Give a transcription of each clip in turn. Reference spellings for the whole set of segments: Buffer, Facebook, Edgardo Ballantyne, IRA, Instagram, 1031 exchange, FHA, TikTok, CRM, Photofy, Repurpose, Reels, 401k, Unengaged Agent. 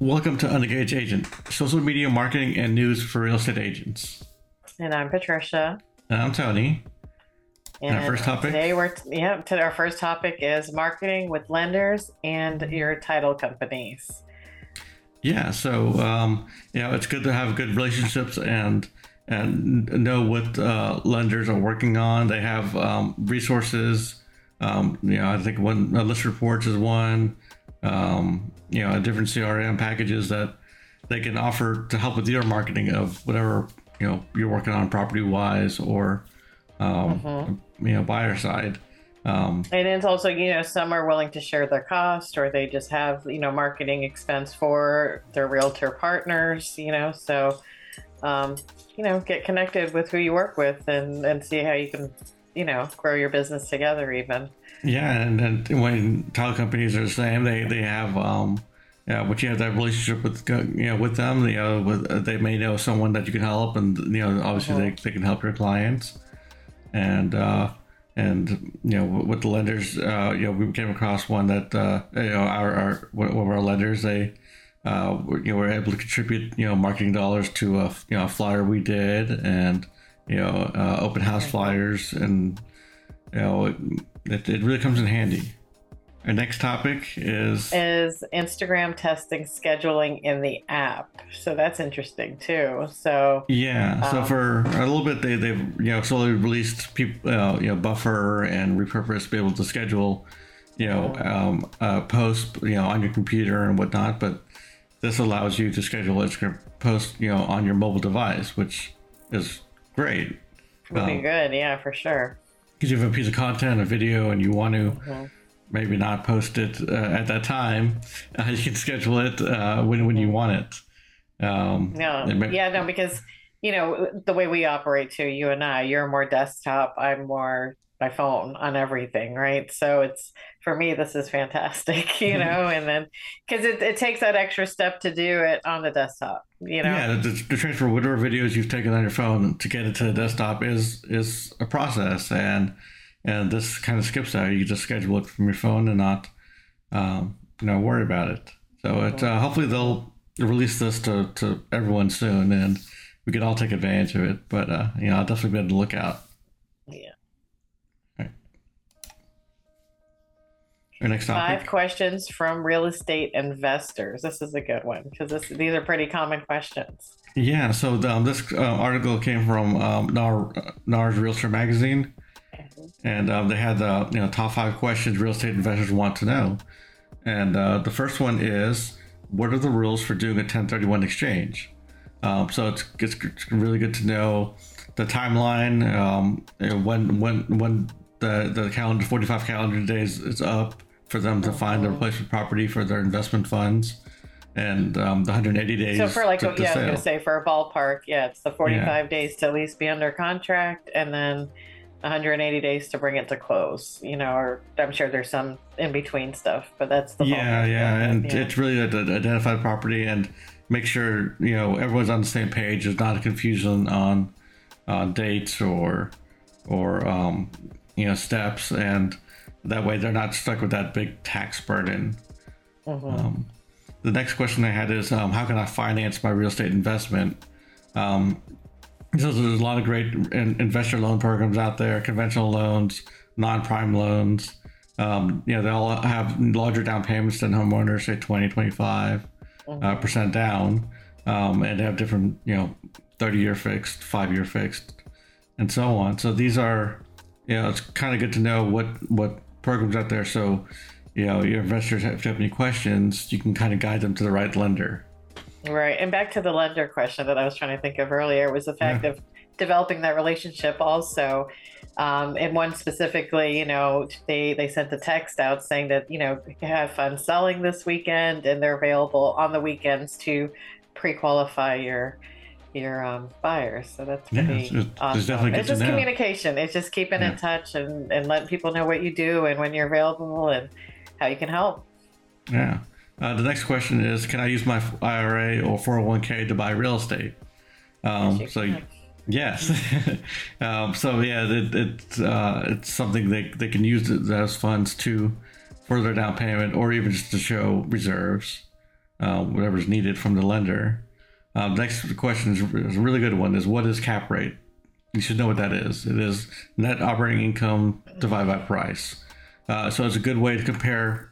Welcome to Unengaged Agent, social media marketing and news for real estate agents. And I'm Patricia. And I'm Tony. And our first topic? Our first topic is marketing with lenders and your title companies. Yeah, so it's good to have good relationships and know what lenders are working on. They have resources. I think one list reports is one. Different CRM packages that they can offer to help with your marketing of whatever you're working on property wise or buyer side. And it's also, some are willing to share their cost, or they just have, marketing expense for their realtor partners, so, get connected with who you work with and see how you can, grow your business together even. Yeah. And when title companies are the same, they have, but you have that relationship with them, they may know someone that you can help and, obviously they can help your clients and with the lenders, we came across one that, our one of our lenders, they, were able to contribute, marketing dollars to a flyer we did and, open house flyers, and, it really comes in handy. Our next topic is Instagram testing scheduling in the app. So that's interesting too. So yeah. So for a little bit, they've slowly released people, Buffer and Repurpose to be able to schedule, posts, on your computer and whatnot. But this allows you to schedule Instagram posts, on your mobile device, which is great. Would be good, yeah, for sure. Because you have a piece of content, a video, and you want to. Mm-hmm. Maybe not post it at that time. You can schedule it when you want it. Because the way we operate too, you and I, you're more desktop, I'm more by phone on everything, right? So it's, for me, this is fantastic, and then because it takes that extra step to do it on the desktop, Yeah, the transfer whatever videos you've taken on your phone to get it to the desktop is a process, and this kind of skips out. You just schedule it from your phone and not, worry about it. So it, hopefully they'll release this to everyone soon and we can all take advantage of it. But, I'll definitely be on the lookout. Yeah. All right. Our next topic. 5 questions from real estate investors. This is a good one because these are pretty common questions. Yeah. So this article came from NAR's Realtor magazine. And they had the top 5 questions real estate investors want to know. And the first one is, what are the rules for doing a 1031 exchange? So it's really good to know the timeline, when the calendar 45 calendar days is up for them to find the replacement property for their investment funds. And the 180 days. So for I was gonna say for a ballpark, it's the 45 days to at least be under contract, and then 180 days to bring it to close, or I'm sure there's some in between stuff, but that's the it's really to identify the property and make sure everyone's on the same page. There's not a confusion on dates or steps, and that way they're not stuck with that big tax burden. The next question I had is how can I finance my real estate investment? So there's a lot of great investor loan programs out there, conventional loans, non-prime loans. They all have larger down payments than homeowners, say 20, 25% down, and they have different, 30-year fixed, 5-year fixed, and so on. So these are, it's kind of good to know what programs out there. So, your investors, if you have any questions, you can kind of guide them to the right lender. Right. And back to the lender question that I was trying to think of earlier was the fact of developing that relationship also. And one specifically, they sent a text out saying that, have fun selling this weekend, and they're available on the weekends to pre-qualify your buyers. So that's pretty awesome. It's just communication. It's just keeping in touch and letting people know what you do and when you're available and how you can help. Yeah. The next question is, can I use my IRA or 401k to buy real estate? Yes. It's something they can use those funds to further down payment or even just to show reserves. whatever's needed from the lender. Next question is a really good one, is what is cap rate? You should know what that is. It is net operating income divided by price. So it's a good way to compare,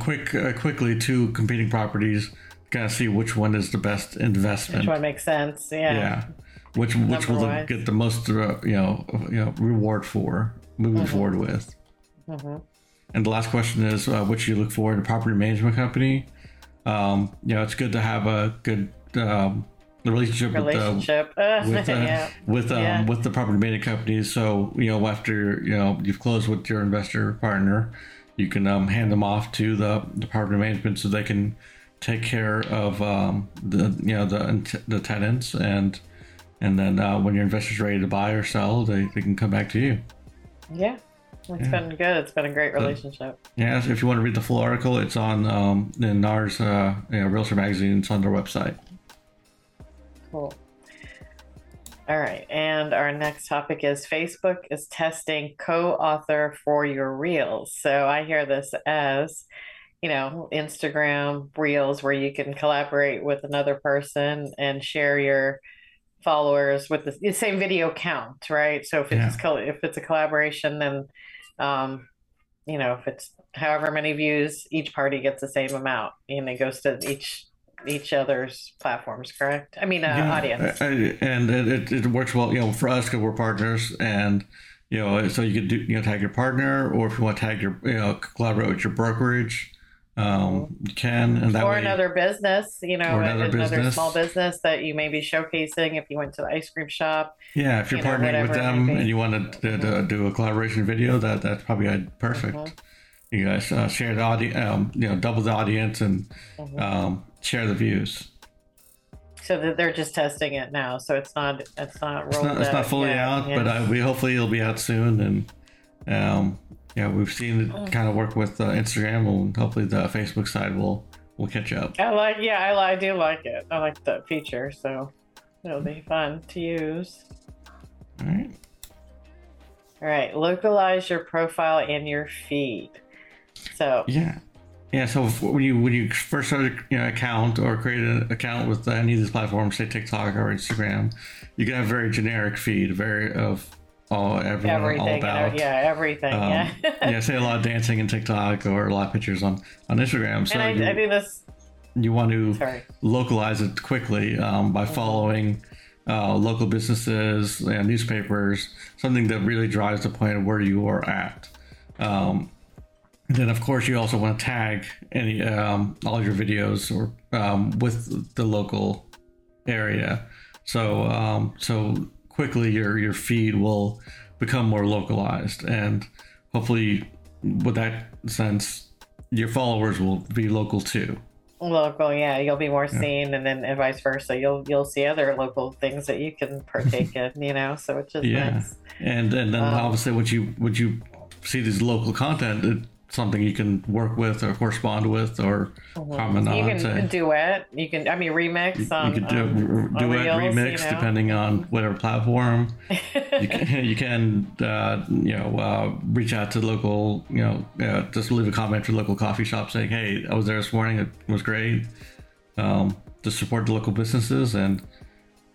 quickly to competing properties, kind of see which one is the best investment. Which one makes sense? Yeah. Which will get the most, reward for moving forward with. Mm-hmm. And the last question is, what you look for in a property management company. It's good to have a good relationship with the property management company. So after you've closed with your investor partner, you can hand them off to the property management so they can take care of the tenants, and then when your investor's ready to buy or sell, they can come back to you. Yeah. It's been good. It's been a great relationship. So if you want to read the full article, it's on in NAR's Realtor Magazine. It's on their website. Cool. All right. And our next topic is Facebook is testing co-author for your Reels. So I hear this as, Instagram Reels, where you can collaborate with another person and share your followers with the same video count, right? So if it's a collaboration, then if it's however many views, each party gets the same amount, and it goes to each other's platforms, correct? Audience. And it works well, for us, because we're partners, and so you could do tag your partner, or if you want to tag your collaborate with your brokerage, you can, and that or way, another business, another small business that you may be showcasing. If you went to the ice cream shop, if you're partnering with them and you want to do a collaboration video, that's probably perfect. Mm-hmm. You guys share the audience, double the audience, and share the views. So that they're just testing it now, so it's not fully out, but we hopefully it'll be out soon, and we've seen it kind of work with Instagram, and hopefully the Facebook side will catch up. I do like it. I like that feature, so it'll be fun to use. All right. Localize your profile and your feed. So so when you first start account or create an account with any of these platforms, say TikTok or Instagram, you can have very generic feed, everything. Say a lot of dancing in TikTok, or a lot of pictures on Instagram. So I do this. You want to localize it quickly by following local businesses and newspapers, something that really drives the point of where you are at. Then, of course, you also want to tag any all your videos or with the local area. So quickly your feed will become more localized, and hopefully with that sense your followers will be local too. You'll be more seen, and then and vice versa, you'll see other local things that you can partake in, so it's just nice. And then obviously what you see these local content, it's something you can work with or correspond with or comment on. You can duet. You can, remix. You can do it, remix, depending on whatever platform. you can reach out to local, just leave a comment for local coffee shop saying, hey, I was there this morning. It was great. To support the local businesses and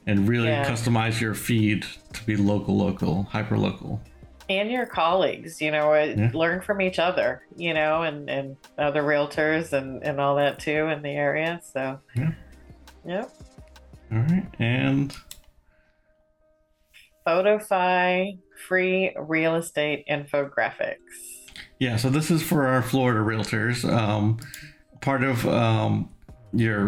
really customize your feed to be local, hyper-local. And your colleagues, learn from each other, and other realtors and all that too in the area. So, All right. And Photofy free real estate infographics. Yeah. So this is for our Florida realtors. Part of the Florida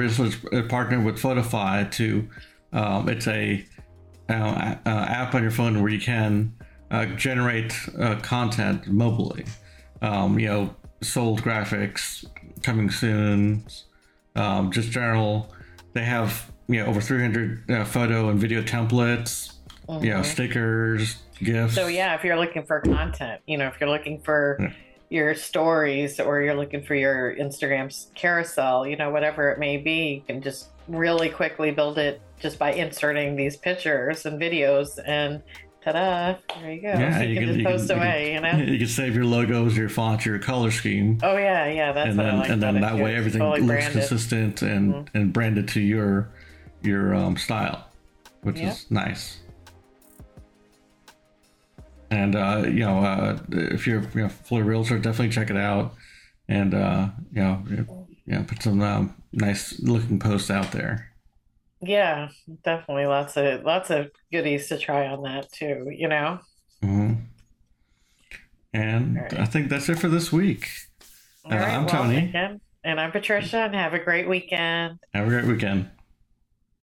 realtors partnered with Photofy to it's a app on your phone where you can generate content mobilely. Sold graphics, coming soon, just general. They have over 300 photo and video templates, stickers, gifts. So if you're looking for content, if you're looking for your stories, or you're looking for your Instagram carousel, whatever it may be, you can just really quickly build it just by inserting these pictures and videos and ta-da, there you go. Yeah, so you can just post away, you know? You can save your logos, your font, your color scheme. Oh, yeah, yeah, that's what I like. And then that way everything totally looks consistent and branded to your style, which is nice. And, if you're Florida Realtor, definitely check it out. And, put some nice looking posts out there. Yeah, definitely. Lots of goodies to try on that too, you know? Mm-hmm. And right. I think that's it for this week. All right, I'm Tony. And I'm Patricia, and have a great weekend.